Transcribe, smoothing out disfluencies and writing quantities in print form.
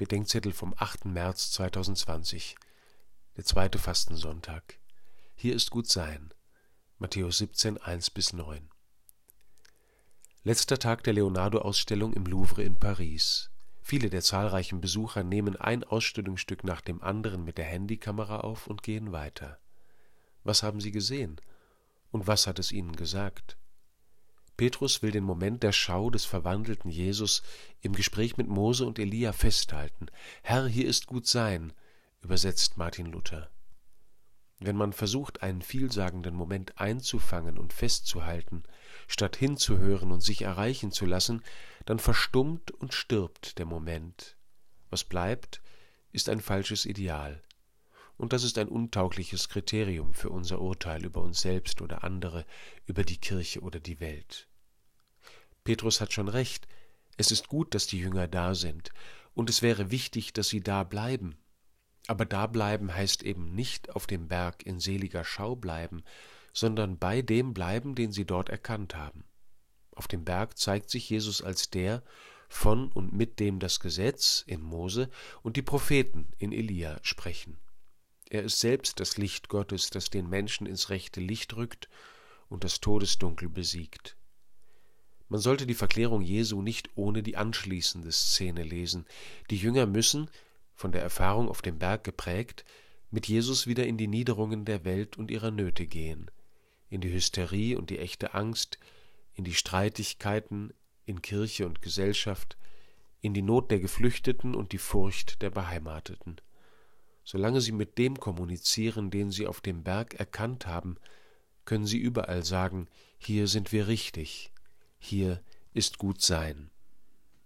Gedenkzettel vom 8. März 2020, der zweite Fastensonntag. Hier ist gut sein. Matthäus 17, 1-9. Letzter Tag der Leonardo-Ausstellung im Louvre in Paris. Viele der zahlreichen Besucher nehmen ein Ausstellungsstück nach dem anderen mit der Handykamera auf und gehen weiter. Was haben sie gesehen? Und was hat es ihnen gesagt? Petrus will den Moment der Schau des verwandelten Jesus im Gespräch mit Mose und Elia festhalten. »Herr, hier ist gut sein«, übersetzt Martin Luther. Wenn man versucht, einen vielsagenden Moment einzufangen und festzuhalten, statt hinzuhören und sich erreichen zu lassen, dann verstummt und stirbt der Moment. Was bleibt, ist ein falsches Ideal. Und das ist ein untaugliches Kriterium für unser Urteil über uns selbst oder andere, über die Kirche oder die Welt. Petrus hat schon recht. Es ist gut, dass die Jünger da sind. Und es wäre wichtig, dass sie da bleiben. Aber da bleiben heißt eben nicht auf dem Berg in seliger Schau bleiben, sondern bei dem bleiben, den sie dort erkannt haben. Auf dem Berg zeigt sich Jesus als der, von und mit dem das Gesetz in Mose und die Propheten in Elia sprechen. Er ist selbst das Licht Gottes, das den Menschen ins rechte Licht rückt und das Todesdunkel besiegt. Man sollte die Verklärung Jesu nicht ohne die anschließende Szene lesen. Die Jünger müssen, von der Erfahrung auf dem Berg geprägt, mit Jesus wieder in die Niederungen der Welt und ihrer Nöte gehen, in die Hysterie und die echte Angst, in die Streitigkeiten, in Kirche und Gesellschaft, in die Not der Geflüchteten und die Furcht der Beheimateten. Solange sie mit dem kommunizieren, den sie auf dem Berg erkannt haben, können sie überall sagen, hier sind wir richtig, hier ist gut sein.